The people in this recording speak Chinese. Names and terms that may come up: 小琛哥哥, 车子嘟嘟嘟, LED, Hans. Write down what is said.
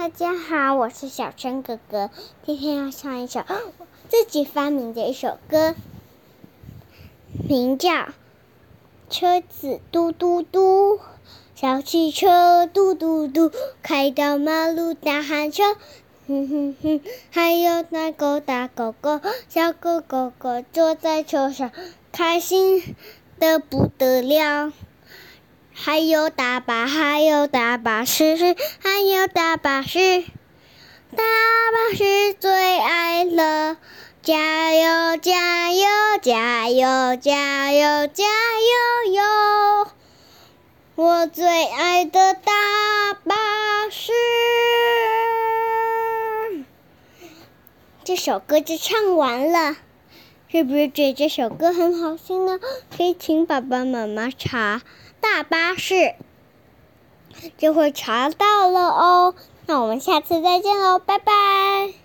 大家好，我是小琛哥哥。今天要唱一首我自己发明的一首歌，名叫《车子嘟嘟嘟》。小汽车嘟嘟嘟，开到马路大喊车，哼哼哼。还有那个大狗狗，小狗狗狗坐在车上，开心的不得了。还有大巴士，大巴士最爱了，加油！我最爱的大巴士。这首歌就唱完了，是不是觉得这首歌很好听呢？可以请爸爸妈妈查大巴士，就会查到了哦。那我们下次再见喽，拜拜。